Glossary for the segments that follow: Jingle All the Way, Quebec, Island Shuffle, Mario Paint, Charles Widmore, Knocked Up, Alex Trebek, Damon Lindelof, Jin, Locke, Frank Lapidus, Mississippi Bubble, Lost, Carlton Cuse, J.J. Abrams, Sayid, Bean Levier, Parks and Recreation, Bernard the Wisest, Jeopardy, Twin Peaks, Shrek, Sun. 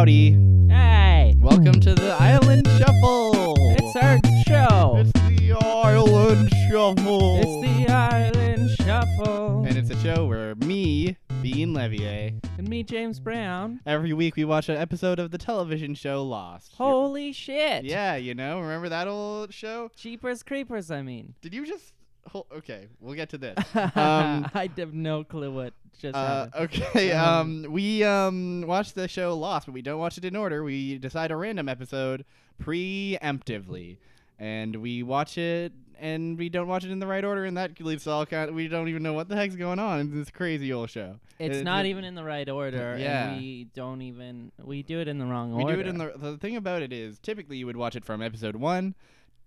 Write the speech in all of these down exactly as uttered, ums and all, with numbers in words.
Howdy. Hey. Welcome to the Island Shuffle. It's our show. It's the Island Shuffle. It's the Island Shuffle. And it's a show where me, Bean Levier, and me, James Brown, every week we watch an episode of the television show Lost. Holy shit. Yeah, you know, remember that old show? Jeepers Creepers, I mean. Did you just... Okay, we'll get to this. Um, I have no clue what just uh, happened. Okay, um, we um, watched the show Lost, but we don't watch it in order. We decide a random episode preemptively, and we watch it, and we don't watch it in the right order, and that leads to all kind of, we don't even know what the heck's going on in this crazy old show. It's it, not it, even in the right order, yeah. And we don't even, we do it in the wrong we order. We do it in the, the thing about it is, typically you would watch it from episode one,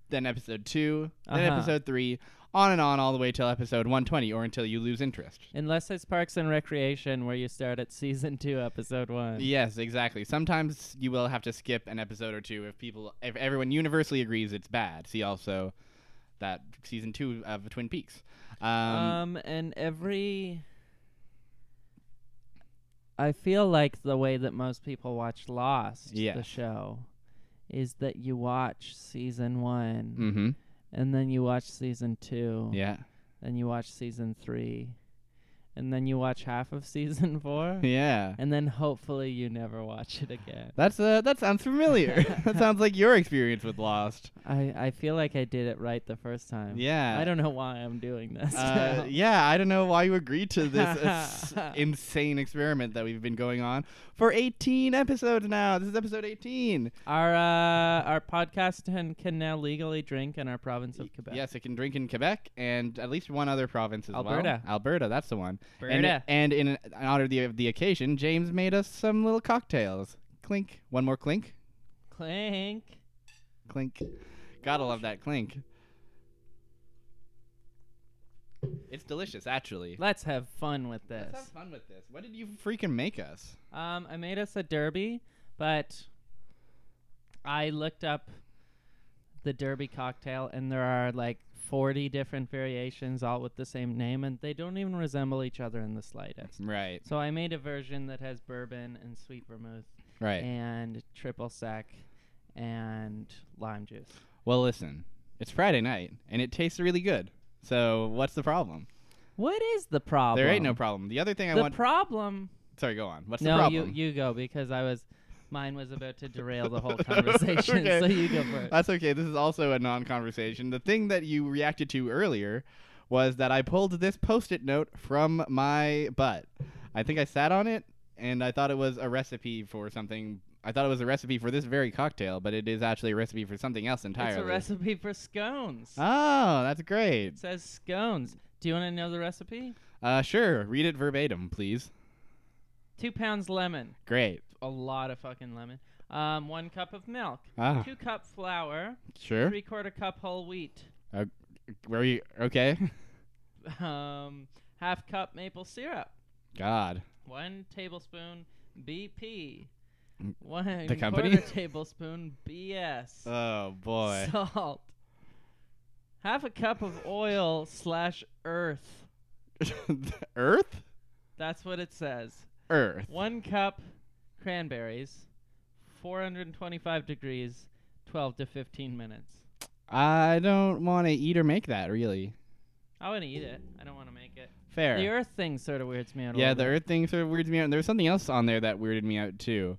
then episode two, then uh-huh. episode three, on and on all the way till episode one twenty or until you lose interest. Unless it's Parks and Recreation where you start at season two, episode one. Yes, exactly. Sometimes you will have to skip an episode or two if people, if everyone universally agrees it's bad. See also that season two of Twin Peaks. Um, um and every... I feel like the way that most people watch Lost, yes. the show, is that you watch season one. Mm-hmm. And then you watch season two. Yeah. And you watch season three. And then you watch half of season four. Yeah. And then hopefully you never watch it again. That's uh, that sounds familiar. That sounds like your experience with Lost. I, I feel like I did it right the first time. Yeah. I don't know why I'm doing this. Uh, yeah, I don't know why you agreed to this uh, insane experiment that we've been going on for eighteen episodes now. This is episode eighteen. Our uh, our podcast can, can now legally drink in our province of Quebec. Yes, it can drink in Quebec and at least one other province as Alberta. well. Alberta. Alberta, that's the one. And, and in honor of the, of the occasion, James made us some little cocktails. Clink. One more clink. Clink. Clink. Gotta love that clink. It's delicious, actually. Let's have fun with this. Let's have fun with this. What did you freaking make us? Um, I made us a derby, but I looked up the derby cocktail, and there are, like, forty different variations all with the same name, and they don't even resemble each other in the slightest. Right. So I made a version that has bourbon and sweet vermouth. Right. And triple sec and lime juice. Well, listen, it's Friday night, and it tastes really good. So what's the problem? What is the problem? There ain't no problem. The other thing I the want... The problem... Sorry, go on. What's no, the problem? No, you, you go, because I was... Mine was about to derail the whole conversation, okay. So you go for it. That's okay. This is also a non-conversation. The thing that you reacted to earlier was that I pulled this Post-it note from my butt. I think I sat on it, and I thought it was a recipe for something. I thought it was a recipe for this very cocktail, but it is actually a recipe for something else entirely. It's a recipe for scones. Oh, that's great. It says scones. Do you want to know the recipe? Uh, sure. Read it verbatim, please. Two pounds lemon. Great. A lot of fucking lemon. Um, one cup of milk. Ah. Two cup flour. Sure. Three quarter cup whole wheat. Uh, where are you? Okay. um, half cup maple syrup. God. One tablespoon B P. One the company? quarter tablespoon B S. Oh boy. Salt. Half a cup of oil slash earth. Earth? That's what it says. Earth. One cup. Cranberries, four hundred twenty-five degrees, twelve to fifteen minutes. I don't want to eat or make that, really. I want to eat it. I don't want to make it. Fair. The earth thing sort of weirds me out a yeah, little bit. Yeah, the earth thing sort of weirds me out. And there was something else on there that weirded me out, too.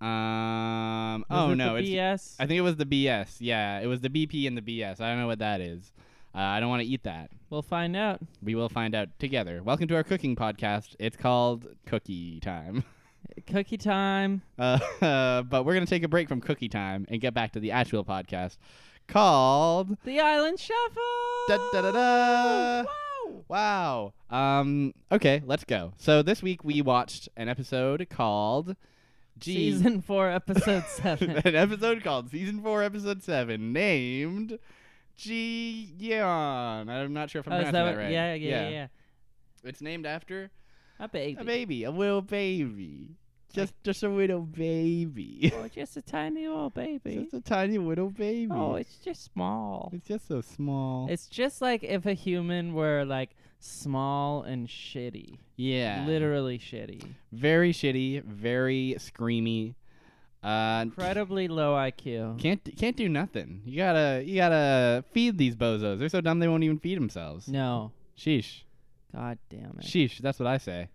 Um. Was oh, it no. the it's, B S? I think it was the B S. Yeah, it was the B P and the B S. I don't know what that is. Uh, I don't want to eat that. We'll find out. We will find out together. Welcome to our cooking podcast. It's called Cookie Time. Cookie time. Uh, uh, but we're going to take a break from cookie time and get back to the actual podcast called... The Island Shuffle! Da-da-da-da! Wow! Wow. Um, okay, let's go. So this week we watched an episode called... G- Season four, Episode seven. An episode called Season four, Episode seven, named Ji Yeon. I'm not sure if I'm oh, pronouncing that, that right. Yeah, yeah, yeah, yeah. It's named after... A baby. A baby. A little baby. Just like, just a little baby. Oh, just a tiny little baby. Just a tiny little baby. Oh, it's just small. It's just so small. It's just like if a human were, like, small and shitty. Yeah. Literally shitty. Very shitty. Very screamy. Uh, Incredibly low I Q. Can't can't do nothing. You gotta you gotta feed these bozos. They're so dumb they won't even feed themselves. No. Sheesh. God damn it. Sheesh. That's what I say.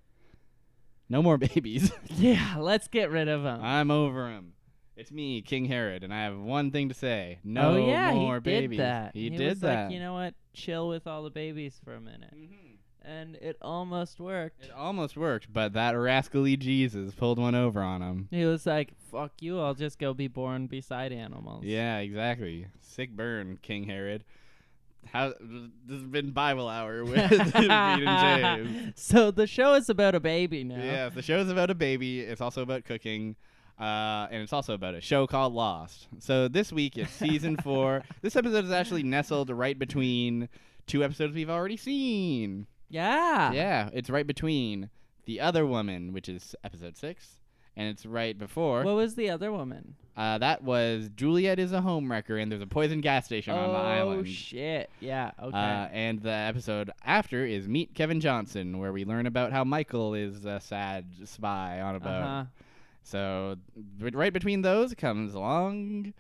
No more babies. Yeah. Let's get rid of them. I'm over them. It's me, King Herod, and I have one thing to say. No oh, yeah, more babies. He did that. He, he did was that. Like, you know what? Chill with all the babies for a minute. Mm-hmm. And it almost worked. It almost worked, but that rascally Jesus pulled one over on him. He was like, fuck you, I'll just go be born beside animals. Yeah, exactly. Sick burn, King Herod. How, this has been Bible Hour with Pete and James. So the show is about a baby now. Yeah, the show is about a baby. It's also about cooking. Uh, and it's also about a show called Lost. So this week it's season four. This episode is actually nestled right between two episodes we've already seen. Yeah. Yeah. It's right between The Other Woman, which is episode six, and it's right before. What was The Other Woman? Uh, that was Juliet is a Homewrecker, and there's a poison gas station oh, on the island. Oh, shit. Yeah. Okay. Uh, and the episode after is Meet Kevin Johnson, where we learn about how Michael is a sad spy on a boat. Uh-huh. So b- right between those comes along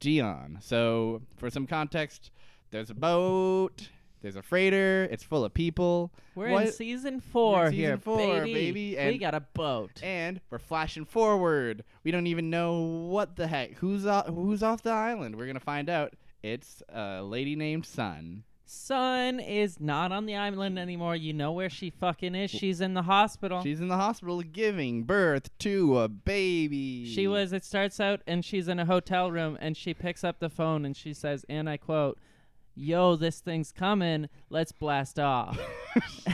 Jeon. So for some context, there's a boat, there's a freighter, it's full of people. We're what? in season four we're in season here, four, baby. baby. And we got a boat, and we're flashing forward. We don't even know what the heck who's off, who's off the island. We're gonna find out. It's a lady named Sun. Sun is not on the island anymore. You know where she fucking is. She's in the hospital. She's in the hospital giving birth to a baby. She was. It starts out and she's in a hotel room and she picks up the phone and she says, and I quote, yo, this thing's coming. Let's blast off.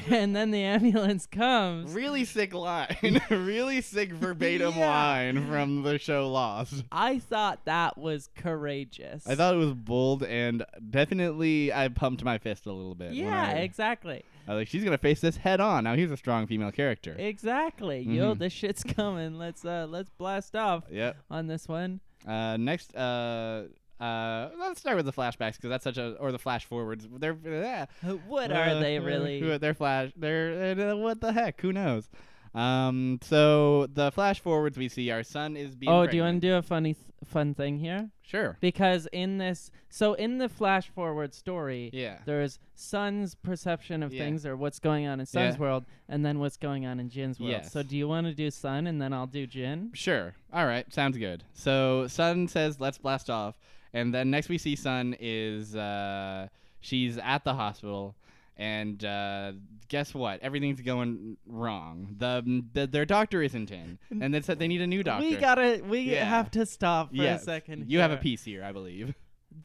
And then the ambulance comes. Really sick line. Really sick verbatim yeah. line from the show Lost. I thought that was courageous. I thought it was bold, and definitely I pumped my fist a little bit. Yeah, I, exactly. I was like, she's going to face this head on. Now, here's a strong female character. Exactly. Mm-hmm. Yo, this shit's coming. Let's uh, let's blast off yep. on this one. Uh, next... Uh, Uh, let's start with the flashbacks because that's such a or the flash forwards. They're yeah. What are uh, they really? They're flash. They're uh, what the heck? Who knows? Um. So the flash forwards we see our son is being. Oh, pregnant. Do you want to do a funny, th- fun thing here? Sure. Because in this, so in the flash forward story, yeah. there's Sun's perception of yeah. things or what's going on in Sun's yeah. world, and then what's going on in Jin's world. Yes. So do you want to do Sun and then I'll do Jin? Sure. All right. Sounds good. So Sun says, "Let's blast off." And then next we see Sun is uh, she's at the hospital, and uh, guess what? Everything's going wrong. The, the their doctor isn't in, and they said they need a new doctor. We gotta we yeah. have to stop for yes. a second. You here. have a piece here, I believe.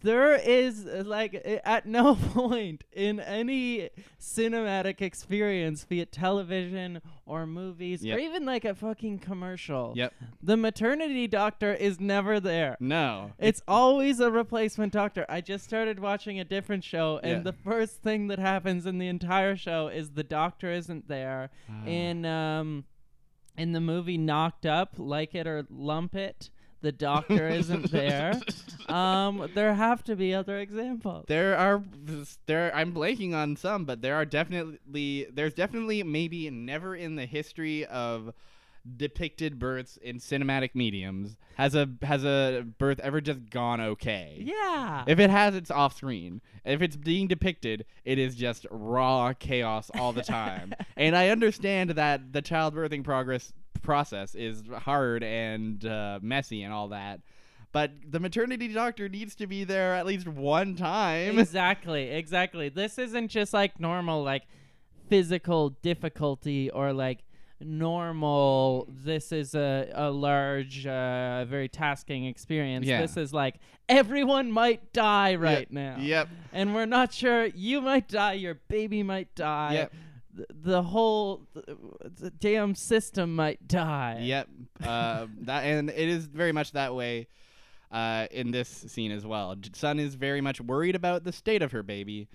There is like at no point in any cinematic experience, be it television or movies yep. or even like a fucking commercial. Yep. The maternity doctor is never there. No. It's always a replacement doctor. I just started watching a different show and yeah. the first thing that happens in the entire show is the doctor isn't there. Uh. In um in the movie Knocked Up, Like It or Lump It. The doctor isn't there. Um, there have to be other examples. There are, there. I'm blanking on some, but there are definitely, there's definitely maybe never in the history of depicted births in cinematic mediums has a has a birth ever just gone okay. Yeah. If it has, it's off screen. If it's being depicted, it is just raw chaos all the time. And I understand that the childbirthing progress. process is hard and uh, messy and all that, but the maternity doctor needs to be there at least one time. Exactly, exactly. This isn't just like normal, like physical difficulty or like normal. This is a a large, uh, very tasking experience. Yeah. This is like everyone might die right yep. now. Yep. And we're not sure. You might die. Your baby might die. Yep. The whole the damn system might die. Yep. Uh, that and it is very much that way uh, in this scene as well. Sun is very much worried about the state of her baby.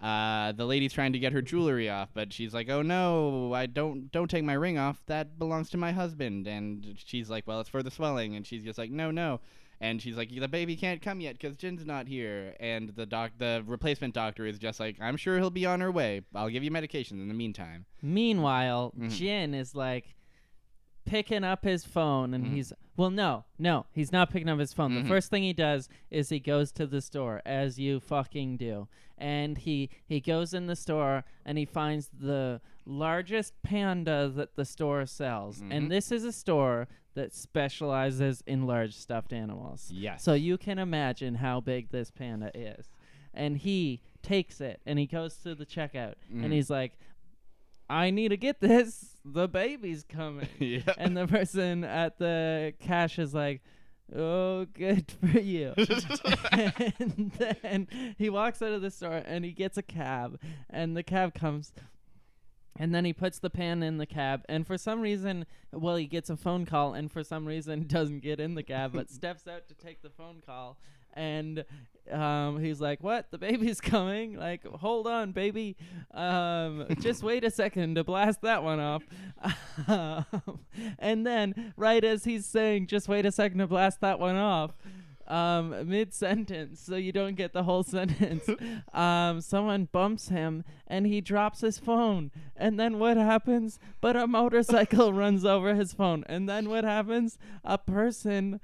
Uh, the lady's trying to get her jewelry off, but she's like, "Oh no, I don't don't take my ring off. That belongs to my husband." And she's like, "Well, it's for the swelling." And she's just like, "No, no." And she's like, the baby can't come yet because Jin's not here. And the doc, the replacement doctor is just like, I'm sure he'll be on her way. I'll give you medication in the meantime. Meanwhile, mm-hmm. Jin is like picking up his phone, and mm. he's well, no, no, he's not picking up his phone. Mm-hmm. The first thing he does is he goes to the store, as you fucking do, and he he goes in the store and he finds the largest panda that the store sells, mm-hmm. and this is a store that specializes in large stuffed animals. Yes. So you can imagine how big this panda is, and he takes it and he goes to the checkout, mm. and he's like, I need to get this. The baby's coming. Yeah. And the person at the cash is like, oh, good for you. And then he walks out of the store and he gets a cab. And the cab comes. And then he puts the pan in the cab. And for some reason, well, he gets a phone call. And for some reason, doesn't get in the cab, but steps out to take the phone call. And um, he's like, what? The baby's coming? Like, hold on, baby. Um, just wait a second to blast that one off. Um, and then right as he's saying, just wait a second to blast that one off, um, mid-sentence, so you don't get the whole sentence, um, someone bumps him and he drops his phone. And then what happens? But a motorcycle runs over his phone. And then what happens? A person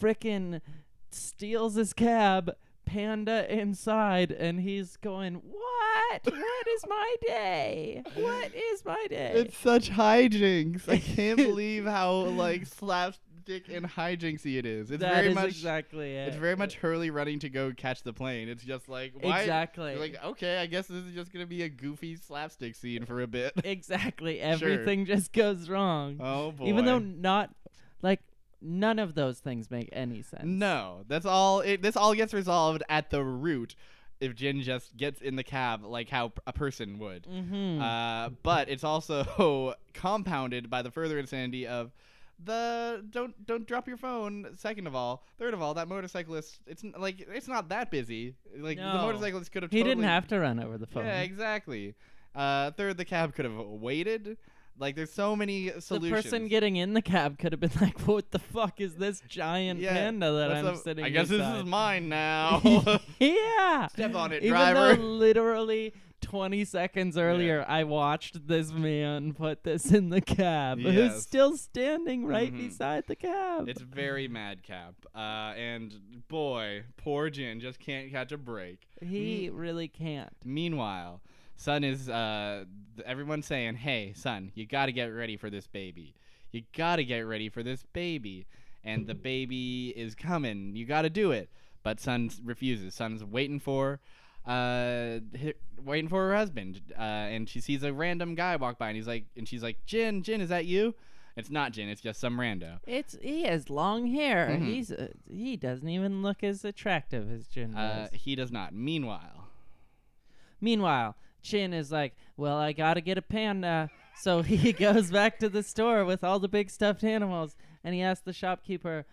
frickin' steals his cab, panda inside, and he's going, what? What is my day? What is my day? It's such hijinks. I can't believe how, like, slapstick and hijinksy it is. It's that very is much, exactly it. It's very much Hurley running to go catch the plane. It's just like, why? Exactly. Like, okay, I guess this is just going to be a goofy slapstick scene for a bit. Exactly. Everything sure. just goes wrong. Oh, boy. Even though not, like, none of those things make any sense. No, that's all. It, this all gets resolved at the root if Jin just gets in the cab like how a person would. Mm-hmm. Uh, but it's also compounded by the further insanity of the don't don't drop your phone. Second of all, third of all, that motorcyclist. It's like it's not that busy. Like no. the motorcyclist could have. He totally, didn't have to run over the phone. Yeah, exactly. Uh, third, the cab could have waited. Like, there's so many solutions. The person getting in the cab could have been like, what the fuck is this giant yeah, panda that I'm up? sitting I guess inside? This is mine now. Yeah. Step on it, Even driver. Even though literally twenty seconds earlier, yeah. I watched this man put this in the cab. Yes. Who's still standing right mm-hmm. beside the cab. It's very madcap. Uh, and boy, poor Jin just can't catch a break. He mm. really can't. Meanwhile, Sun is, uh, th- everyone's saying, hey, Sun, you gotta get ready for this baby. You gotta get ready for this baby. And the baby is coming. You gotta do it. But Sun refuses. Sun's waiting for, uh, hi- waiting for her husband. Uh, and she sees a random guy walk by, and he's like, and she's like, Jin, Jin, is that you? It's not Jin. It's just some rando. It's he has long hair. Mm-hmm. He's uh, he doesn't even look as attractive as Jin does. Uh, he does not. Meanwhile. Meanwhile. Jin is like, well, I gotta get a panda. So he goes back to the store with all the big stuffed animals, and he asks the shopkeeper,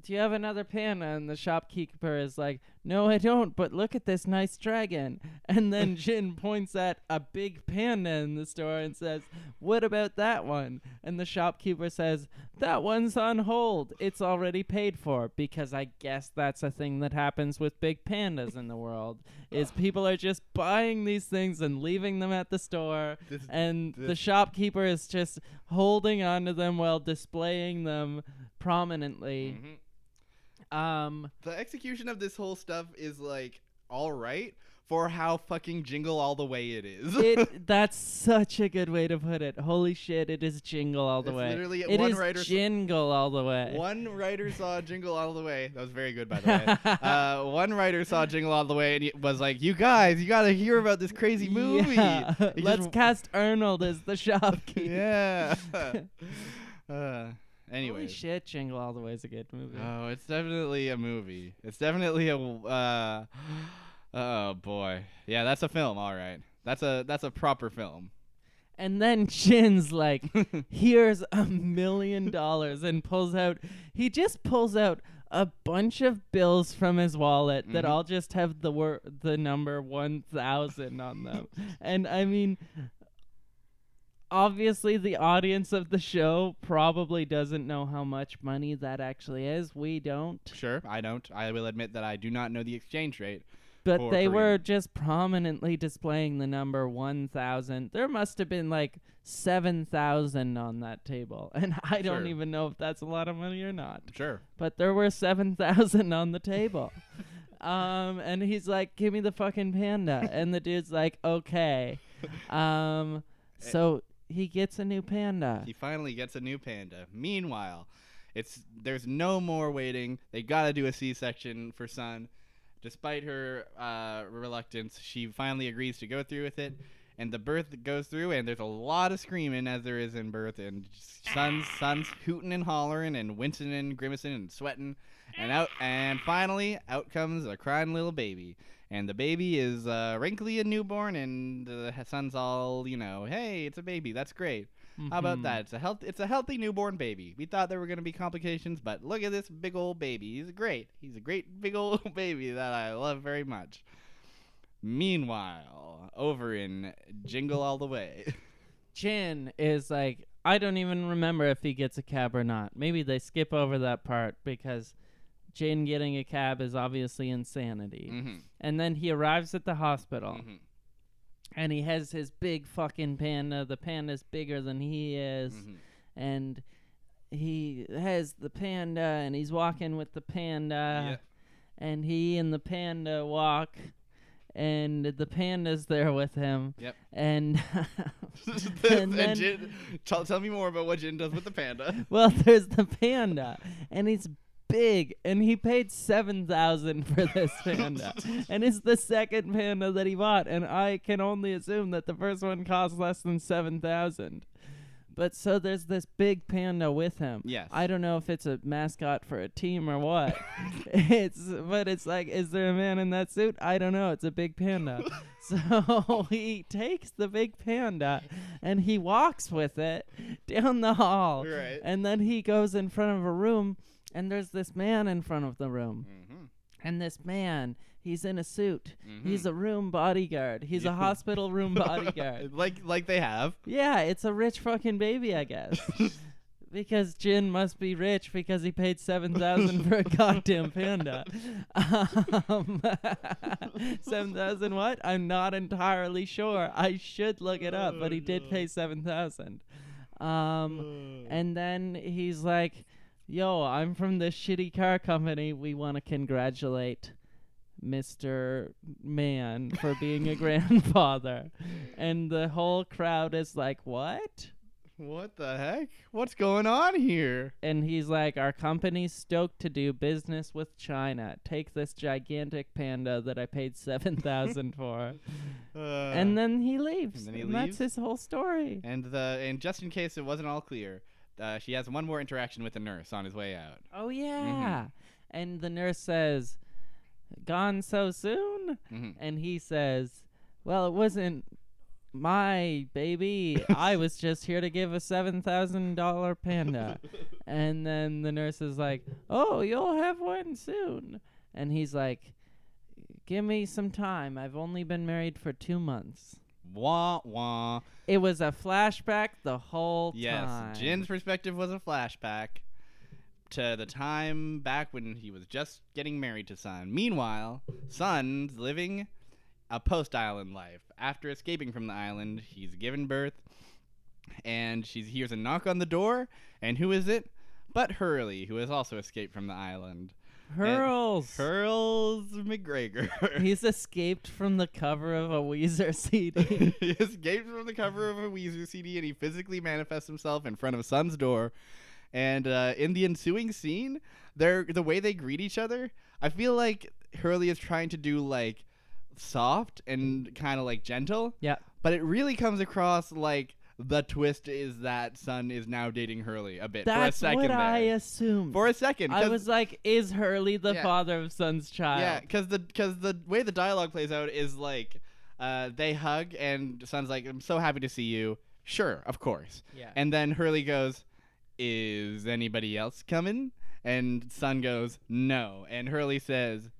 do you have another panda? And the shopkeeper is like, no, I don't, but look at this nice dragon. And then Jin points at a big panda in the store and says, what about that one? And the shopkeeper says, that one's on hold. It's already paid for, because I guess that's a thing that happens with big pandas in the world, is people are just buying these things and leaving them at the store, this, and this. the shopkeeper is just holding on to them while displaying them prominently. Mm-hmm. Um, the execution of this whole stuff is like all right for how fucking Jingle All the Way it is. It, that's such a good way to put it. Holy shit, it is Jingle All the it's Way. Literally it one is writer Jingle saw, All the Way. One writer saw Jingle All the Way. That was very good, by the way. uh, one writer saw Jingle All the Way and he was like, you guys, you gotta hear about this crazy movie. Yeah. Let's just... cast Arnold as the shopkeeper. Yeah. uh. Anyways. Holy shit, Jingle All the Way is a good movie. Oh, it's definitely a movie. It's definitely a. Uh, oh boy, yeah, that's a film. All right, that's a that's a proper film. And then Jin's like, "Here's a million dollars," and pulls out. He just pulls out a bunch of bills from his wallet mm-hmm. that all just have the wor- the number one thousand on them, and I mean. Obviously, the audience of the show probably doesn't know how much money that actually is. We don't. Sure, I don't. I will admit that I do not know the exchange rate. But Poor they Korean. were just prominently displaying the number one thousand. There must have been like seven thousand on that table. And I don't sure. even know if that's a lot of money or not. Sure. But there were seven thousand on the table. um, and he's like, give me the fucking panda. And the dude's like, okay. Um, so he gets a new panda. He finally gets a new panda. Meanwhile, it's there's no more waiting. They got to do a C-section for Sun. Despite her uh, reluctance, she finally agrees to go through with it, and the birth goes through, and there's a lot of screaming as there is in birth, and Sun's, Sun's hooting and hollering and wincing and grimacing and sweating, and out and finally out comes a crying little baby, and the baby is uh, wrinkly and newborn, and the Sun's all, you know, hey, it's a baby, that's great. Mm-hmm. How about that? It's a health. It's a healthy newborn baby. We thought there were going to be complications, but look at this big old baby. He's great. He's a great big old baby that I love very much. Meanwhile, over in Jingle All the Way, Jin is like, I don't even remember if he gets a cab or not. Maybe they skip over that part because Jin getting a cab is obviously insanity. Mm-hmm. And then he arrives at the hospital. Mm-hmm. And he has his big fucking panda. The panda's bigger than he is. Mm-hmm. And he has the panda, and he's walking with the panda. Yeah. And he and the panda walk, and the panda's there with him. Yep. And, and then, and Jin, tell, tell me more about what Jin does with the panda. Well, there's the panda, and he's big, and he paid seven thousand for this panda, and it's the second panda that he bought, and I can only assume that the first one cost less than seven thousand. But so there's this big panda with him. Yes, I don't know if it's a mascot for a team or what. It's, but it's like, is there a man in that suit? I don't know. It's a big panda. So he takes the big panda and he walks with it down the hall, right. And then he goes in front of a room. And there's this man in front of the room. Mm-hmm. And this man, he's in a suit. Mm-hmm. He's a room bodyguard. He's yeah. a hospital room bodyguard. like like they have. Yeah, it's a rich fucking baby, I guess. Because Jin must be rich because he paid seven thousand dollars for a goddamn panda. Um, seven thousand dollars what? I'm not entirely sure. I should look it up, but he did pay seven thousand dollars. Um, and then he's like, yo, I'm from this shitty car company. We want to congratulate Mister Man for being a grandfather. And the whole crowd is like, what? What the heck? What's going on here? And he's like, our company's stoked to do business with China. Take this gigantic panda that I paid seven thousand dollars for. Uh, and then he leaves. And, then he and leaves. That's his whole story. And the and just in case it wasn't all clear, Uh, she has one more interaction with the nurse on his way out. Oh, yeah. Mm-hmm. And the nurse says, gone so soon? Mm-hmm. And he says, well, it wasn't my baby. I was just here to give a seven thousand dollars panda. And then the nurse is like, oh, you'll have one soon. And he's like, give me some time. I've only been married for two months. Wah, wah. It was a flashback the whole yes, time. Yes, Jin's perspective was a flashback to the time back when he was just getting married to Sun. Meanwhile, Sun's living a post-island life. After escaping from the island, he's given birth, and she hears a knock on the door, and who is it but Hurley, who has also escaped from the island. Hurls. And Hurls McGregor. He's escaped from the cover of a Weezer C D. He escaped from the cover of a Weezer C D, and he physically manifests himself in front of Sun's door. And uh, in the ensuing scene, they're, the way they greet each other, I feel like Hurley is trying to do, like, soft and kind of, like, gentle. Yeah. But it really comes across, like, the twist is that Sun is now dating Hurley a bit. That's for a second what there. I assumed. For a second. I was like, is Hurley the yeah. father of Sun's child? Yeah, because the, cause the way the dialogue plays out is like uh, they hug and Sun's like, I'm so happy to see you. Sure, of course. Yeah. And then Hurley goes, is anybody else coming? And Sun goes, no. And Hurley says,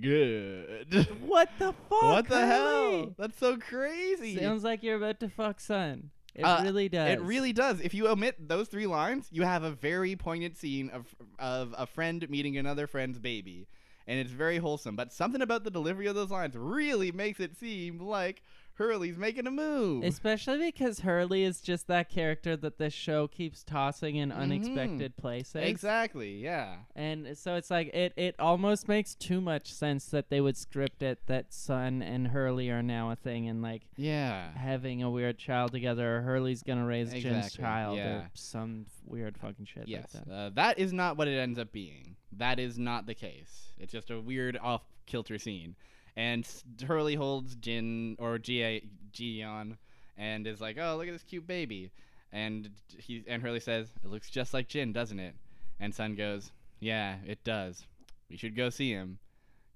good. What the fuck? What the Hurley? Hell? That's so crazy. Sounds like you're about to fuck Sun. It uh, really does. It really does. If you omit those three lines, you have a very poignant scene of of a friend meeting another friend's baby. and it's very wholesome. But something about the delivery of those lines really makes it seem like Hurley's making a move. Especially because Hurley is just that character that this show keeps tossing in mm-hmm. unexpected places. Exactly, yeah. And so it's like it, it almost makes too much sense that they would script it that Sun and Hurley are now a thing and like yeah. having a weird child together, or Hurley's going to raise exactly. Jin's child yeah. or some weird fucking shit yes. like that. Uh, that is not what it ends up being. That is not the case. It's just a weird off-kilter scene. And Hurley holds Jin or Ji Yeon and is like, "Oh, look at this cute baby." And he and Hurley says, "It looks just like Jin, doesn't it?" And Sun goes, "Yeah, it does. We should go see him."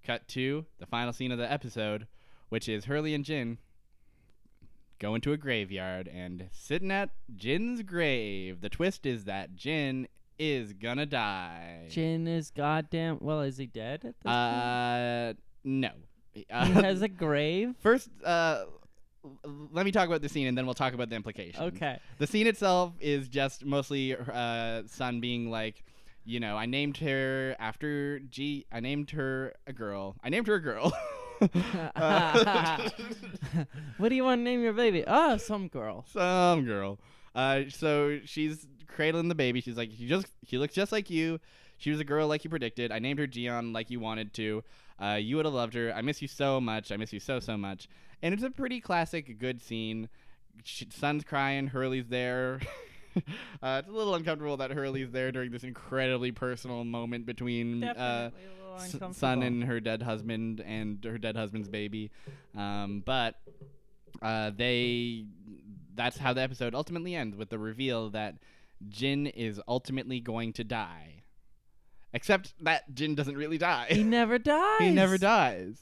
Cut to the final scene of the episode, which is Hurley and Jin go into a graveyard and sitting at Jin's grave. The twist is that Jin is gonna die. Jin is goddamn well. Is he dead at this uh, point? No. Uh, he has a grave? First, uh, let me talk about the scene, and then we'll talk about the implications. Okay. The scene itself is just mostly uh, Sun being like, you know, I named her after G. I named her a girl. I named her a girl. uh, what do you want to name your baby? Oh, some girl. Some girl. Uh, so she's cradling the baby. She's like, she just she looks just like you. She was a girl like you predicted. I named her Jeon like you wanted to. Uh, you would have loved her. I miss you so much. I miss you so, so much. And it's a pretty classic, good scene. She, Sun's crying. Hurley's there. uh, it's a little uncomfortable that Hurley's there during this incredibly personal moment between uh, Sun and her dead husband and her dead husband's baby. Um, but uh, they that's how the episode ultimately ends, with the reveal that Jin is ultimately going to die. Except that Jin doesn't really die. He never dies. He never dies.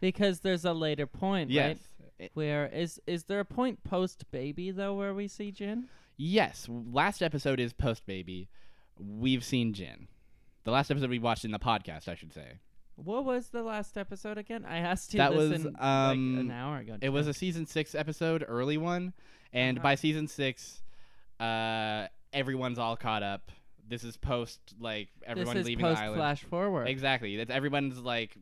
Because there's a later point, yes. right? Where is is there a point post-baby, though, where we see Jin? Yes. Last episode is post-baby. We've seen Jin. The last episode we watched in the podcast, I should say. What was the last episode again? I asked you that this was, in, um, like an hour ago. It was a season six episode, early one. And uh-huh. by season six, uh, everyone's all caught up. This is post, like, everyone this is leaving post the island. Flash forward. Exactly. That's everyone's, like,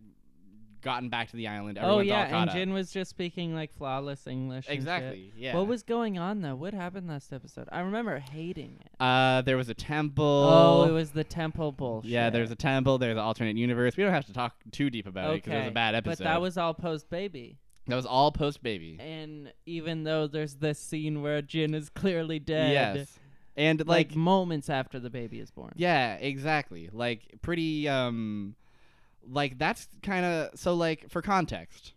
gotten back to the island. Everyone's oh, yeah, all caught and up. Jin was just speaking, like, flawless English. Exactly, yeah. What was going on, though? What happened last episode? I remember hating it. Uh, there was a temple. Oh, it was the temple bullshit. Yeah, there's a temple. There's an alternate universe. We don't have to talk too deep about okay. it because it was a bad episode. But that was all post-baby. That was all post-baby. And even though there's this scene where Jin is clearly dead. Yes. And like, like moments after the baby is born. Yeah, exactly. Like pretty um like that's kind of so like for context.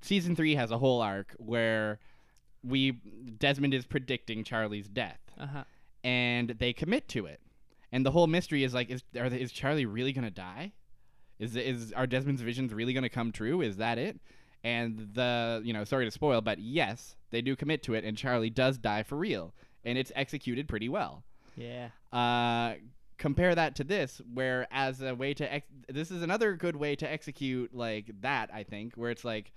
Season three has a whole arc where we Desmond is predicting Charlie's death. Uh-huh. And they commit to it. And the whole mystery is like is are they, is Charlie really going to die? Is is are Desmond's visions really going to come true? Is that it? And the, you know, sorry to spoil, but yes, they do commit to it and Charlie does die for real. And it's executed pretty well. Yeah. Uh, compare that to this, where as a way to ex- this is another good way to execute like that, I think, where it's like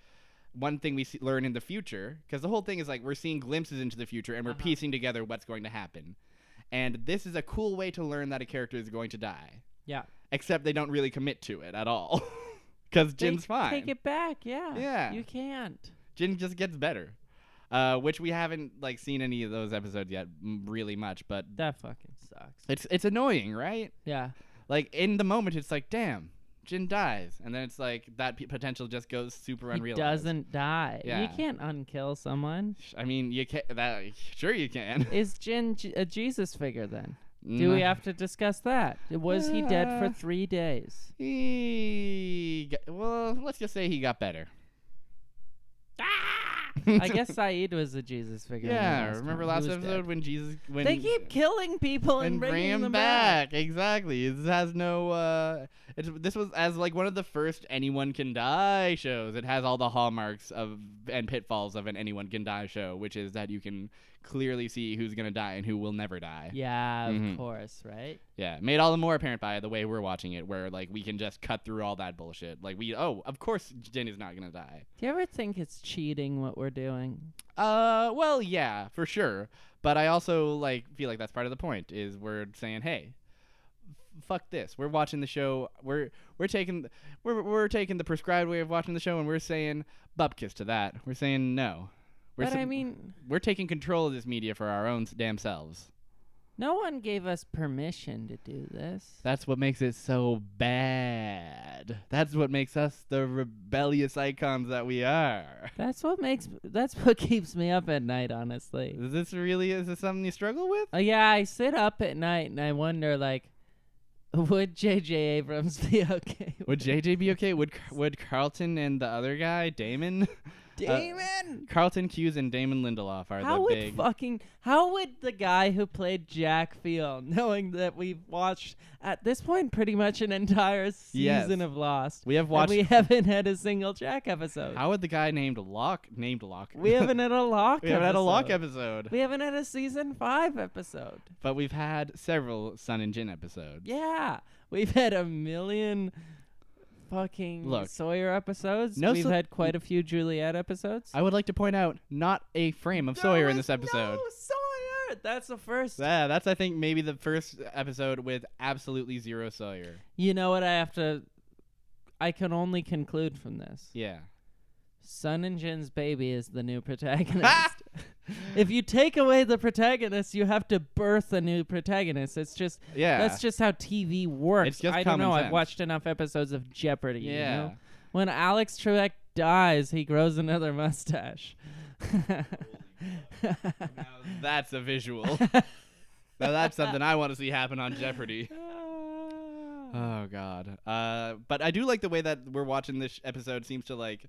one thing we see- learn in the future, because the whole thing is like we're seeing glimpses into the future and we're uh-huh. piecing together what's going to happen. And this is a cool way to learn that a character is going to die. Yeah. Except they don't really commit to it at all, because Jin's fine. Take it back, yeah. Yeah. You can't. Jin just gets better. Uh, which we haven't like seen any of those episodes yet, m- really much, but that fucking sucks. It's it's annoying, right? Yeah. Like in the moment, it's like, damn, Jin dies, and then it's like that p- potential just goes super unrealized. He doesn't die. Yeah. You can't unkill someone. I mean, you can't. That sure you can. Is Jin G- a Jesus figure then? Do we have to discuss that? Was uh, he dead for three days? He got, well, let's just say he got better. I guess Sayid was a Jesus figure. Yeah, last remember last episode dead. when Jesus... When they keep killing people and, and bringing bring them back. back. Exactly. This has no... Uh, it's, this was as like one of the first Anyone Can Die shows. It has all the hallmarks of and pitfalls of an Anyone Can Die show, which is that you can clearly see who's going to die and who will never die. Yeah, mm-hmm. of course, right? Yeah, made all the more apparent by the way we're watching it, where like we can just cut through all that bullshit. Like we, oh, of course Jin is not gonna die. Do you ever think it's cheating what we're doing? Uh, well, yeah, for sure. But I also like feel like that's part of the point is we're saying, hey, fuck this. We're watching the show. We're we're taking we're we're taking the prescribed way of watching the show, and we're saying bupkis to that. We're saying no. We're but some, I mean, we're taking control of this media for our own damn selves. No one gave us permission to do this. That's what makes it so bad. That's what makes us the rebellious icons that we are. That's what makes. That's what keeps me up at night, honestly. Is this really? Is this something you struggle with? Uh, yeah, I sit up at night and I wonder, like, would J J. Abrams be okay? Would J J be okay? Would Would Carlton and the other guy, Damon? Damon! Uh, Carlton Cuse and Damon Lindelof are how the big... How would fucking... How would the guy who played Jack feel, knowing that we've watched, at this point, pretty much an entire season yes. of Lost? We have watched... And we haven't had a single Jack episode. How would the guy named Locke... Named Locke. We haven't had a Locke we episode. We haven't had a Locke episode. We haven't had a season five episode. But we've had several Sun and Jin episodes. Yeah. We've had a million... Fucking Look, Sawyer episodes. No We've so- had quite a few Juliet episodes. I would like to point out, not a frame of there Sawyer in this episode. No Sawyer. That's the first. Yeah, that's I think maybe the first episode with absolutely zero Sawyer. You know what I have to? I can only conclude from this. Yeah. Sun and Jin's baby is the new protagonist. If you take away the protagonist, you have to birth a new protagonist. It's just yeah. That's just how T V works. It's just I don't know. Sense. I've watched enough episodes of Jeopardy. Yeah. You know? When Alex Trebek dies, he grows another mustache. Now that's a visual. Now that's something I want to see happen on Jeopardy. Oh God. Uh, but I do like the way that we're watching this episode seems to like.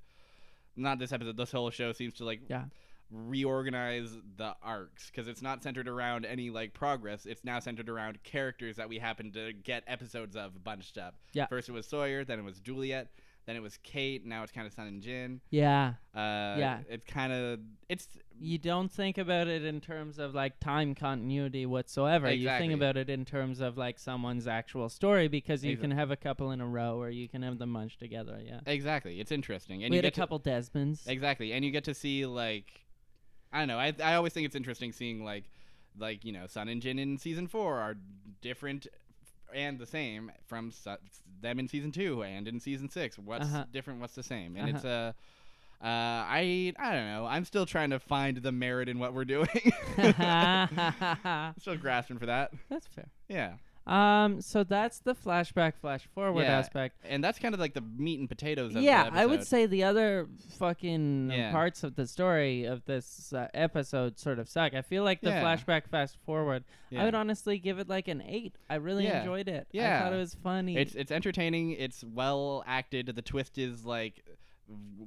Not this episode. This whole show seems to like yeah. reorganize the arcs because it's not centered around any like progress. It's now centered around characters that we happen to get episodes of bunched up. Yeah. First it was Sawyer, then it was Juliet, then it was Kate. Now it's kind of Sun and Jin. Yeah. Uh, yeah. It's kind of it's. You don't think about it in terms of like time continuity whatsoever. Exactly. You think about it in terms of like someone's actual story because you exactly. can have a couple in a row or you can have them bunched together. Yeah, exactly. It's interesting. And we you had get a couple to, Desmonds. Exactly, and you get to see like, I don't know. I I always think it's interesting seeing like, like you know, Sun and Jin in season four are different and the same from su- them in season two and in season six. What's uh-huh. different? What's the same? And uh-huh. it's a. Uh, Uh, I I don't know. I'm still trying to find the merit in what we're doing. Still grasping for that. That's fair. Yeah. Um. So that's the flashback, flash forward yeah. aspect, and that's kind of like the meat and potatoes. Of yeah, the episode. I would say the other fucking yeah. parts of the story of this uh, episode sort of suck. I feel like the yeah. flashback, fast forward. Yeah. I would honestly give it like an eight. I really yeah. enjoyed it. Yeah. I thought it was funny. It's it's entertaining. It's well acted. The twist is like.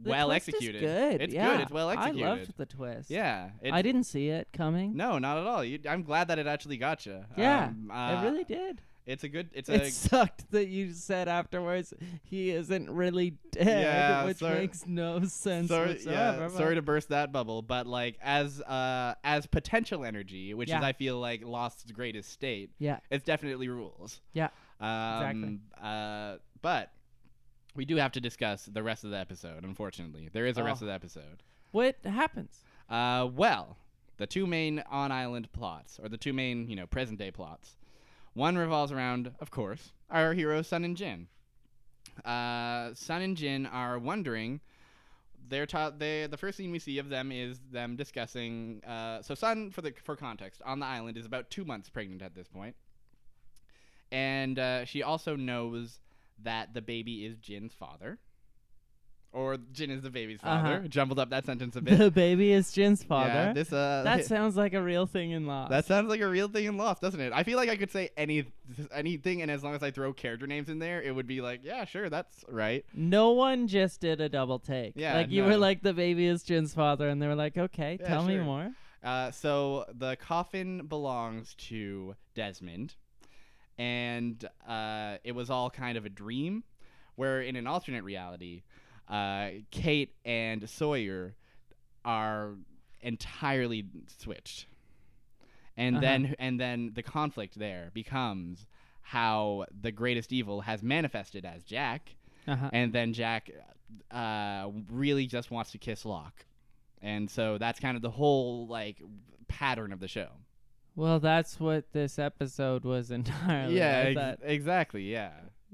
Well the twist executed. Is good. It's yeah. good. It's well executed. I loved the twist. Yeah, I didn't see it coming. No, not at all. You, I'm glad that it actually got you. Yeah, um, uh, it really did. It's a good. It's it a sucked that you said afterwards he isn't really dead, yeah, which sorry, makes no sense sorry, whatsoever. Yeah, sorry to burst that bubble, but like as uh as potential energy, which yeah. is I feel like Lost's greatest state. Yeah, it definitely rules. Yeah, um, exactly. Uh, but. We do have to discuss the rest of the episode, unfortunately. There is a oh. rest of the episode. What happens? Uh, well, the two main on-island plots, or the two main, you know, present-day plots. One revolves around, of course, our heroes Sun and Jin. Uh, Sun and Jin are wondering. They're ta- they, the first scene we see of them is them discussing. Uh, so Sun, for the for context, on the island is about two months pregnant at this point, and uh, she also knows. That the baby is Jin's father. Or Jin is the baby's father. Uh-huh. Jumbled up that sentence a bit. The baby is Jin's father. Yeah, this, uh, that sounds like a real thing in Lost. That sounds like a real thing in Lost, doesn't it? I feel like I could say any anything, and as long as I throw character names in there, it would be like, yeah, sure, that's right. No one just did a double take. Yeah, like, you no. were like, the baby is Jin's father, and they were like, okay, yeah, tell sure. me more. Uh, so the coffin belongs to Desmond. And uh, it was all kind of a dream, where in an alternate reality, uh, Kate and Sawyer are entirely switched, and uh-huh. then and then the conflict there becomes how the greatest evil has manifested as Jack, uh-huh. and then Jack uh, really just wants to kiss Locke, and so that's kind of the whole like pattern of the show. Well, that's what this episode was entirely. Yeah, right? ex- exactly. Yeah.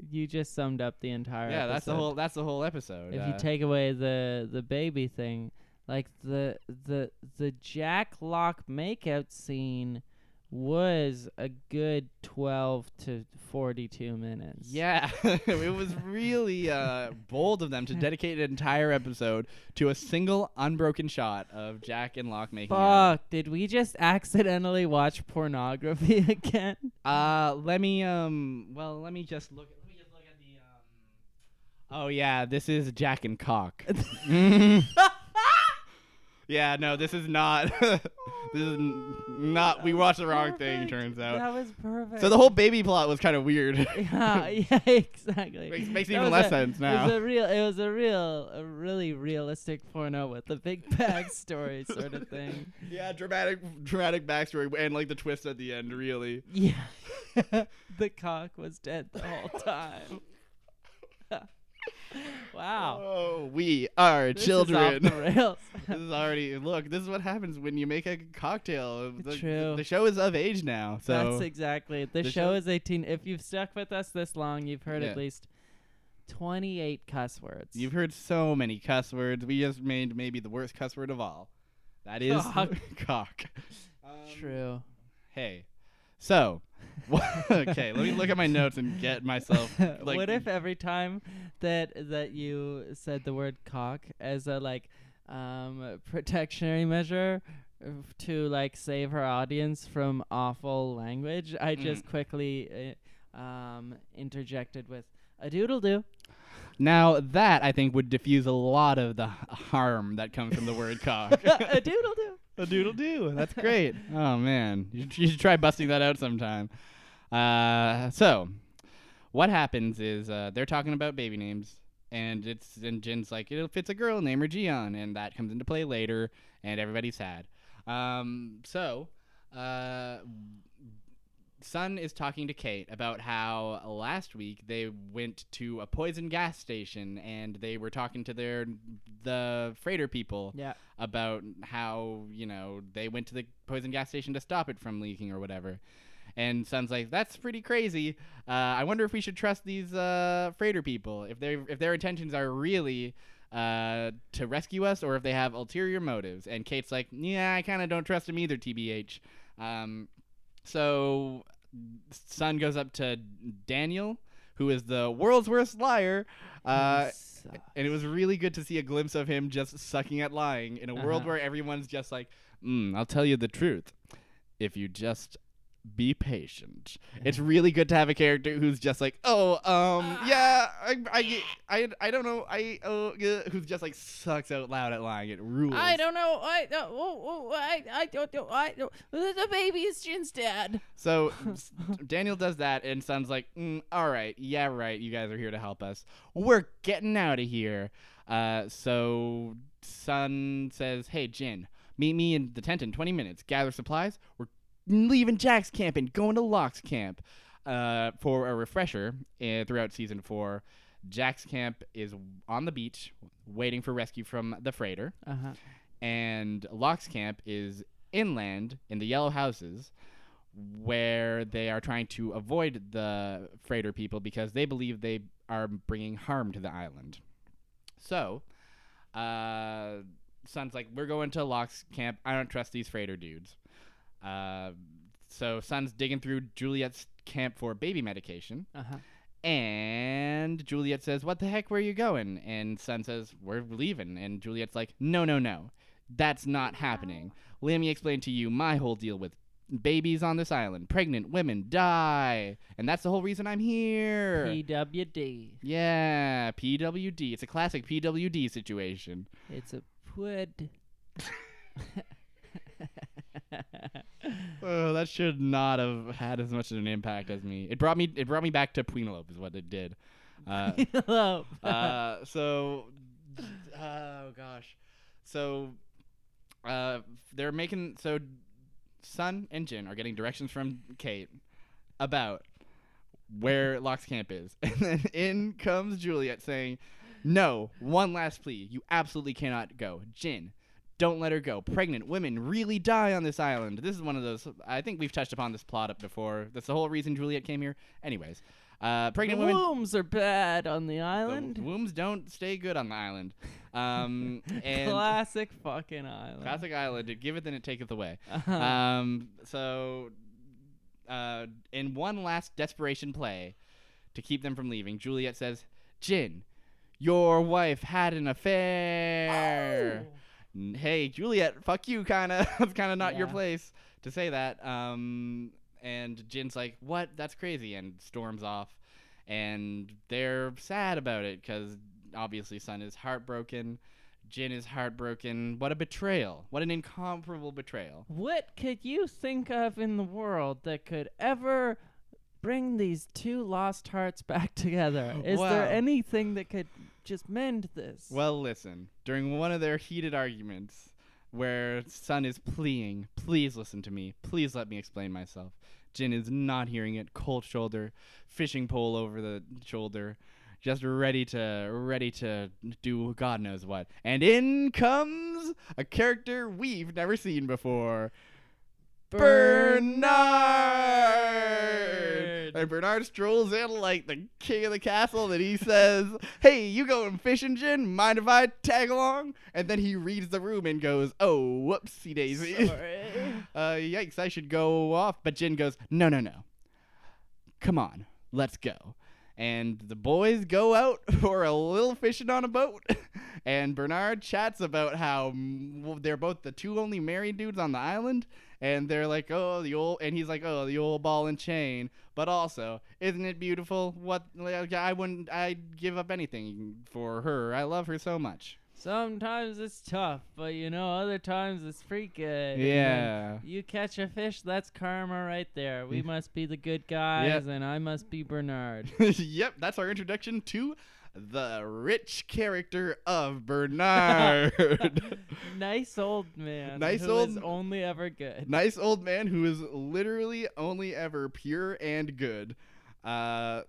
You just summed up the entire. Yeah, episode. that's the whole. That's the whole episode. If uh, you take away the the baby thing, like the the the Jack Locke makeout scene was a good twelve to forty-two minutes. Yeah, it was really uh, bold of them to dedicate an entire episode to a single unbroken shot of Jack and Locke making Fuck, out. Did we just accidentally watch pornography again? Uh, let me um. Well, let me just look. Let me just look at the um. Oh yeah, this is Jack and Cock. Yeah, no, this is not. This is not. We watched the wrong perfect. thing. Turns out that was perfect. So the whole baby plot was kind of weird. yeah, yeah, exactly. Makes, makes even less a, sense now. It was a real. It was a real, a really realistic porno with the big backstory sort of thing. Yeah, dramatic, dramatic backstory, and like the twist at the end, really. Yeah, the cock was dead the whole time. Wow. Oh, we are this children. Is off the rails. This is already look, this is what happens when you make a cocktail. The, True. The show is of age now. So that's exactly. The, the show, show is eighteen. If you've stuck with us this long, you've heard yeah. at least twenty-eight cuss words. You've heard so many cuss words. We just made maybe the worst cuss word of all. That is cock. cock. Um, True. Hey. So, okay, let me look at my notes and get myself. Like, what if every time that that you said the word cock as a like um, protectionary measure to like save our audience from awful language, I just mm. quickly uh, um, interjected with a doodle do. Now that I think would diffuse a lot of the harm that comes from the word cock. A doodle do. A doodle do. That's great. Oh, man. You, you should try busting that out sometime. Uh, so, what happens is uh, they're talking about baby names, and it's and Jin's like, it fits a girl named her Ji Yeon, and that comes into play later, and everybody's sad. Um, so, uh, Sun is talking to Kate about how last week they went to a poison gas station and they were talking to their the freighter people yeah. about how, you know, they went to the poison gas station to stop it from leaking or whatever. And Sun's like, that's pretty crazy. Uh, I wonder if we should trust these uh, freighter people, if they if their intentions are really uh, to rescue us or if they have ulterior motives. And Kate's like, yeah, I kind of don't trust them either, T B H. Um So, Sun goes up to Daniel, who is the world's worst liar, uh, and it was really good to see a glimpse of him just sucking at lying in a uh-huh. world where everyone's just like, mm, I'll tell you the truth if you just be patient. It's really good to have a character who's just like, oh, um, yeah, I, I, I, I don't know, I, oh, uh, who's just like sucks out loud at lying. It rules. I don't know, I, uh, oh, oh, I, I don't know, I, don't, the baby is Jin's dad. So Daniel does that, and Sun's like, mm, all right, yeah, right, you guys are here to help us. We're getting out of here. Uh, so Sun says, hey, Jin, meet me in the tent in twenty minutes. Gather supplies. We're leaving Jack's camp and going to Locke's camp uh, for a refresher uh, throughout season four. Jack's camp is on the beach waiting for rescue from the freighter. Uh-huh. And Locke's camp is inland in the yellow houses where they are trying to avoid the freighter people because they believe they are bringing harm to the island. So, uh, Sun's like, we're going to Locke's camp. I don't trust these freighter dudes. Uh, so Sun's digging through Juliet's camp for baby medication. Uh-huh. And Juliet says, what the heck, where are you going? And Sun says, we're leaving. And Juliet's like, no, no, no. That's not happening. Wow. Let me explain to you my whole deal with babies on this island. Pregnant women die. And that's the whole reason I'm here. P W D. Yeah, P W D. It's a classic P W D situation. It's a pud. Oh, that should not have had as much of an impact as me. It brought me. It brought me back to Pweenalope is what it did. Uh, Pweenalope. uh, so, oh gosh. So, uh, they're making. So, Sun and Jin are getting directions from Kate about where Locke's camp is, and then in comes Juliet saying, "No, one last plea. You absolutely cannot go, Jin. Don't let her go. Pregnant women really die on this island. This is one of those. I think we've touched upon this plot up before. That's the whole reason Juliet came here. Anyways, uh, pregnant the women. Wombs are bad on the island. The wombs don't stay good on the island. Um, and classic fucking island. Classic island. It giveth and it taketh away. Uh-huh. Um, so, uh, in one last desperation play to keep them from leaving, Juliet says, "Jin, your wife had an affair." Oh. Hey, Juliet, fuck you, kind of. It's kind of not yeah. your place to say that. Um, and Jin's like, what? That's crazy, and storms off. And they're sad about it because obviously Sun is heartbroken. Jin is heartbroken. What a betrayal. What an incomparable betrayal. What could you think of in the world that could ever bring these two lost hearts back together? Is well, there anything that could just mend this? Well, listen. During one of their heated arguments where Sun is pleading, please listen to me. Please let me explain myself. Jin is not hearing it. Cold shoulder, fishing pole over the shoulder, just ready to ready to do God knows what. And in comes a character we've never seen before. Bernard! And Bernard strolls in like the king of the castle and he says, hey, you going fishing, Jin? Mind if I tag along? And then he reads the room and goes, oh, whoopsie daisy. Sorry. uh, yikes, I should go off. But Jin goes, no, no, no. Come on, let's go. And the boys go out for a little fishing on a boat. And Bernard chats about how they're both the two only married dudes on the island. And they're like, oh, the old, and he's like, oh, the old ball and chain. But also, isn't it beautiful? What, I wouldn't, I'd give up anything for her. I love her so much. Sometimes it's tough, but you know, other times it's pretty good. Yeah. You catch a fish, that's karma right there. We must be the good guys, yep. And I must be Bernard. Yep, that's our introduction to the rich character of Bernard. Nice old man. Nice who old is only ever good. Nice old man who is literally only ever pure and good. Uh.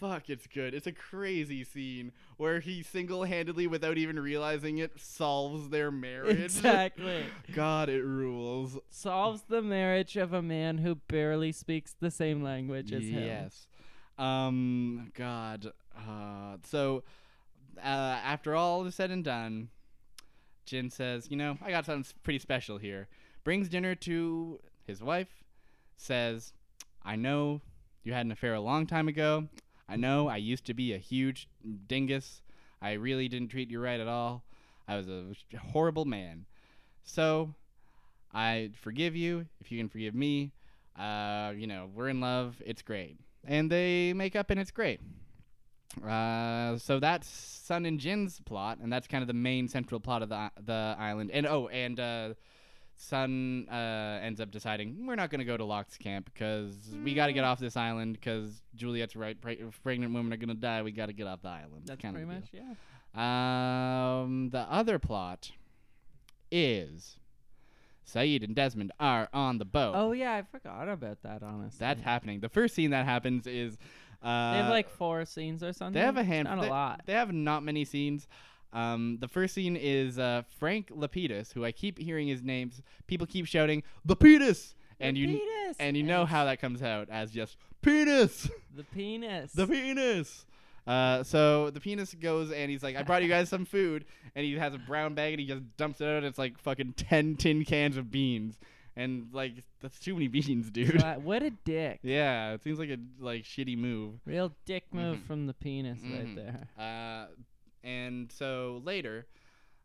Fuck, it's good. It's a crazy scene where he single-handedly, without even realizing it, solves their marriage. Exactly. God, it rules. Solves the marriage of a man who barely speaks the same language as yes. him. Yes. Um. God. Uh. So, uh, after all is said and done, Jin says, "You know, I got something pretty special here." Brings dinner to his wife. Says, "I know." You had an affair a long time ago. I know I used to be a huge dingus. I really didn't treat you right at all. I was a horrible man. So I forgive you if you can forgive me. Uh, you know, we're in love. It's great. And they make up and it's great. Uh, so that's Sun and Jin's plot. And that's kind of the main central plot of the, the island. And oh, and... Uh, Sun uh, ends up deciding we're not going to go to Locke's camp because we got to get off this island because Juliet's right. Pre- pregnant women are going to die. We got to get off the island. That's kind pretty of much, deal. yeah. Um, the other plot is Sayid and Desmond are on the boat. Oh, yeah. I forgot about that, honestly. That's happening. The first scene that happens is... Uh, they have like four scenes or something. They have a handful. Not they, a lot. They have not many scenes. Um, the first scene is uh, Frank Lapidus, who I keep hearing his names. People keep shouting Lapidus, and you penis. and you know how that comes out as just penis. The penis. The penis. Uh, so the penis goes and he's like, I brought you guys some food, and he has a brown bag and he just dumps it out. And it's like fucking ten tin cans of beans, and like that's too many beans, dude. Wow, what a dick. Yeah, it seems like a like shitty move. Real dick move mm-hmm. from the penis mm-hmm. right there. Uh. And so later,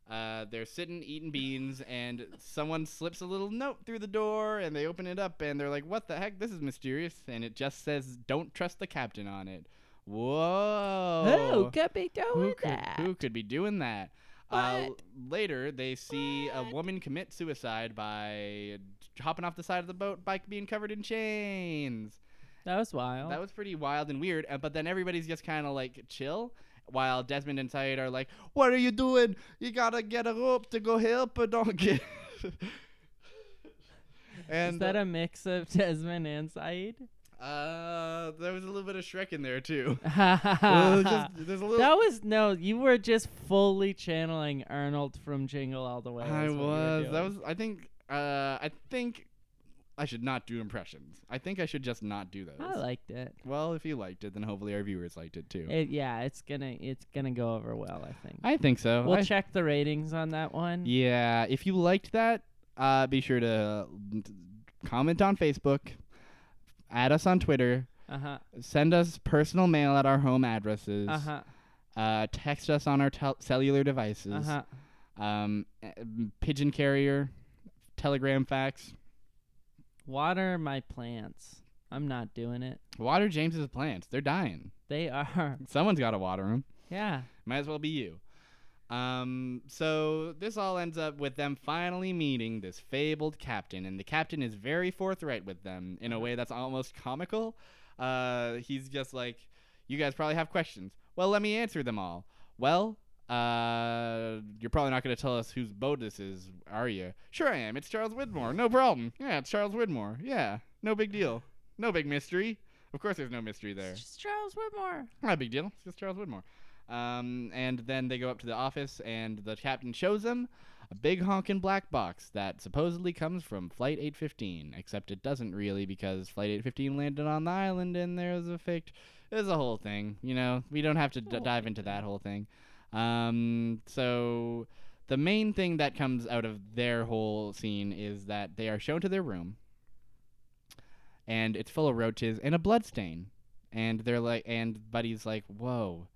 uh, they're sitting, eating beans, and someone slips a little note through the door, and they open it up, and they're like, what the heck? This is mysterious. And it just says, don't trust the captain on it. Whoa. Who could be doing who could, that? Who could be doing that? Uh, later, they see what? a woman commit suicide by hopping off the side of the boat by being covered in chains. That was wild. That was pretty wild and weird. Uh, but then everybody's just kind of like chill. While Desmond and Sayid are like, what are you doing? You gotta get a rope to go help a donkey. Is that a mix of Desmond and Sayid? Uh, there was a little bit of Shrek in there too. uh, just, there's a little that was no. You were just fully channeling Arnold from Jingle All the Way. I was. That was. I think. Uh, I think. I should not do impressions. I think I should just not do those. I liked it. Well, if you liked it, then hopefully our viewers liked it too. It, yeah, it's gonna it's gonna go over well, I think. I think so. We'll I check the ratings on that one. Yeah, if you liked that, uh, be sure to comment on Facebook, add us on Twitter, uh-huh. send us personal mail at our home addresses, uh-huh. uh, text us on our tel- cellular devices, uh-huh. um, pigeon carrier, telegram, fax. Water my plants. I'm not doing it. Water James's plants. They're dying. They are. Someone's got to water them. Yeah. Might as well be you. Um. So this all ends up with them finally meeting this fabled captain, and the captain is very forthright with them in a way that's almost comical. Uh, he's just like, you guys probably have questions. Well, let me answer them all. Well, Uh, you're probably not going to tell us whose boat this is, are you? Sure I am. It's Charles Widmore. No problem. Yeah, it's Charles Widmore. Yeah, no big deal. No big mystery. Of course there's no mystery there. It's just Charles Widmore. Not a big deal. It's just Charles Widmore. Um, and then they go up to the office, and the captain shows them a big honkin' black box that supposedly comes from Flight eight fifteen, except it doesn't really, because Flight eight fifteen landed on the island, and there's a faked... There's a whole thing, you know? We don't have to d- dive into that whole thing. Um, so the main thing that comes out of their whole scene is that they are shown to their room, and it's full of roaches and a blood stain, and they're like, and Buddy's like, whoa,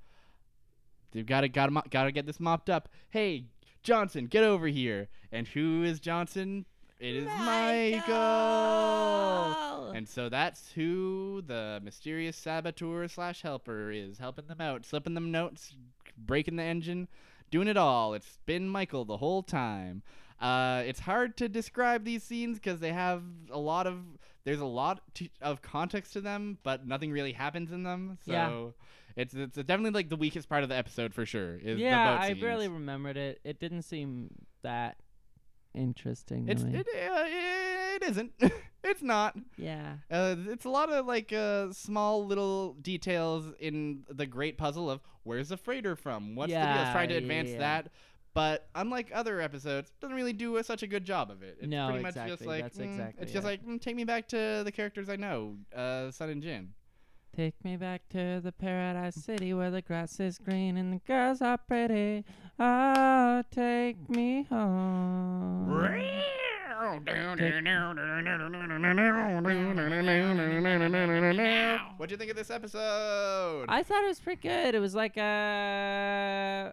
they've got to, got to, got to get this mopped up. Hey, Johnson, get over here. And who is Johnson? It is Michael. Michael. And so that's who the mysterious saboteur slash helper is, helping them out, slipping them notes, breaking the engine, doing it all. It's been Michael the whole time. Uh, it's hard to describe these scenes because they have a lot of there's a lot to, of context to them, but nothing really happens in them. So yeah. it's it's definitely like the weakest part of the episode for sure. Is yeah, the boat I scenes. Barely remembered it. It didn't seem that interesting. It's it, uh, it isn't. It's not. Yeah. Uh, it's a lot of like uh, small little details in the great puzzle of where's the freighter from? What's yeah, the deal? It's trying to advance yeah, yeah. that. But unlike other episodes, it doesn't really do a, such a good job of it. It's no, pretty exactly. much just like, That's mm, exactly it's it. just like, mm, take me back to the characters I know, uh, Sun and Jin. Take me back to the paradise city where the grass is green and the girls are pretty. Oh, take me home. What'd you think of this episode? I thought it was pretty good. It was like uh,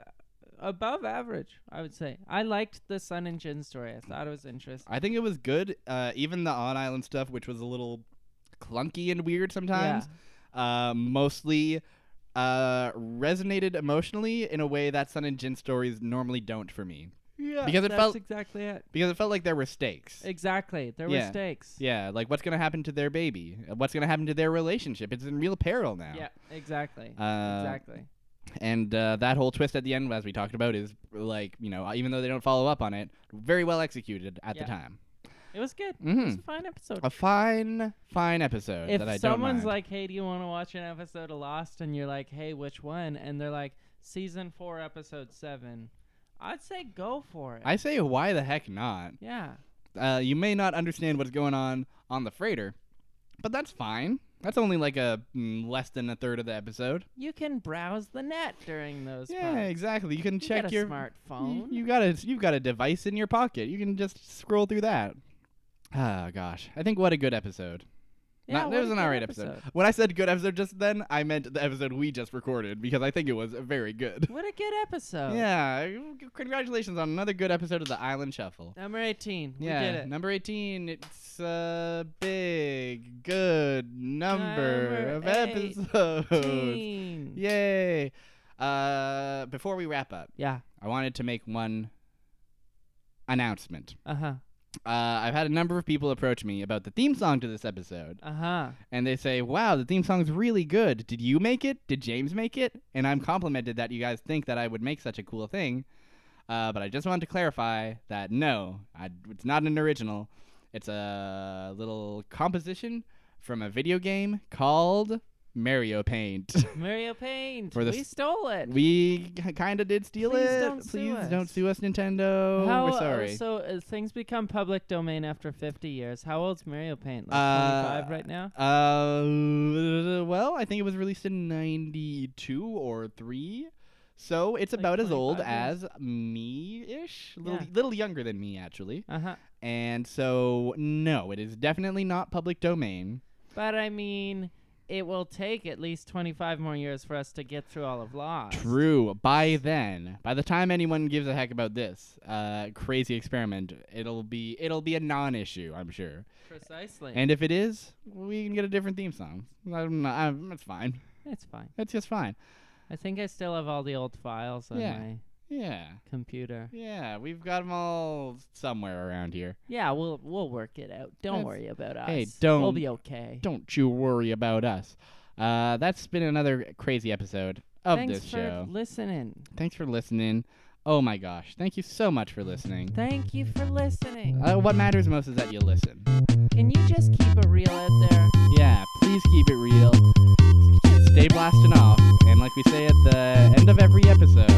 above average, I would say. I liked the Sun and Jin story. I thought it was interesting. I think it was good. Uh, even the on-island stuff, which was a little clunky and weird sometimes, yeah. uh, mostly uh, resonated emotionally in a way that Sun and Jin stories normally don't for me. Yeah, because it that's felt, exactly it. Because it felt like there were stakes. Exactly. There yeah. were stakes. Yeah, like what's going to happen to their baby? What's going to happen to their relationship? It's in real peril now. Yeah, exactly. Uh, exactly. And uh, that whole twist at the end, as we talked about, is like, you know, even though they don't follow up on it, very well executed at yeah. the time. It was good. Mm-hmm. It was a fine episode. A fine, fine episode if that I don't mind. If someone's like, hey, do you want to watch an episode of Lost? And you're like, hey, which one? And they're like, season four, episode seven. I'd say go for it. I say why the heck not? Yeah. Uh, you may not understand what's going on on the freighter, but that's fine. That's only like a mm, less than a third of the episode. You can browse the net during those. Yeah, parts. Exactly. You can you check got a your smartphone. You, you got a you've got a device in your pocket. You can just scroll through that. Oh gosh, I think what a good episode. Yeah, not, it was an alright episode. episode. When I said good episode just then, I meant the episode we just recorded because I think it was very good. What a good episode. Yeah. Congratulations on another good episode of the Island Shuffle. Number eighteen. Yeah, we did it. Number eighteen. It's a big, good number, number of episodes. eighteen. Yay. Uh, before we wrap up, yeah, I wanted to make one announcement. Uh-huh. Uh, I've had a number of people approach me about the theme song to this episode. Uh-huh. And they say, wow, the theme song's really good. Did you make it? Did James make it? And I'm complimented that you guys think that I would make such a cool thing. Uh, but I just wanted to clarify that, no, I, it's not an original. It's a little composition from a video game called Mario Paint. Mario Paint. We st- stole it. We kind of did steal Please it. Don't Please sue don't us. sue us, Nintendo. How, We're sorry. Uh, so uh, things become public domain after fifty years. How old's Mario Paint? Like uh, twenty-five right now? Uh, well, I think it was released in ninety-two or three. So it's like about as old years. as me-ish. Little, yeah. little younger than me, actually. Uh-huh. And so, no, it is definitely not public domain. But, I mean... it will take at least twenty-five more years for us to get through all of Lost. True. By then, by the time anyone gives a heck about this uh, crazy experiment, it'll be it'll be a non-issue, I'm sure. Precisely. And if it is, we can get a different theme song. I'm not, I'm, that's fine. It's fine. It's just fine. I think I still have all the old files on yeah. my yeah. computer. Yeah, we've got them all somewhere around here. Yeah, we'll we'll work it out. Don't that's, worry about us. Hey, don't. We'll be okay. Don't you worry about us. Uh, that's been another crazy episode of Thanks this show. Thanks for listening. Thanks for listening. Oh my gosh, thank you so much for listening. Thank you for listening. Uh, what matters most is that you listen. Can you just keep it real out there? Yeah, please keep it real. Stay blasting off, and like we say at the end of every episode.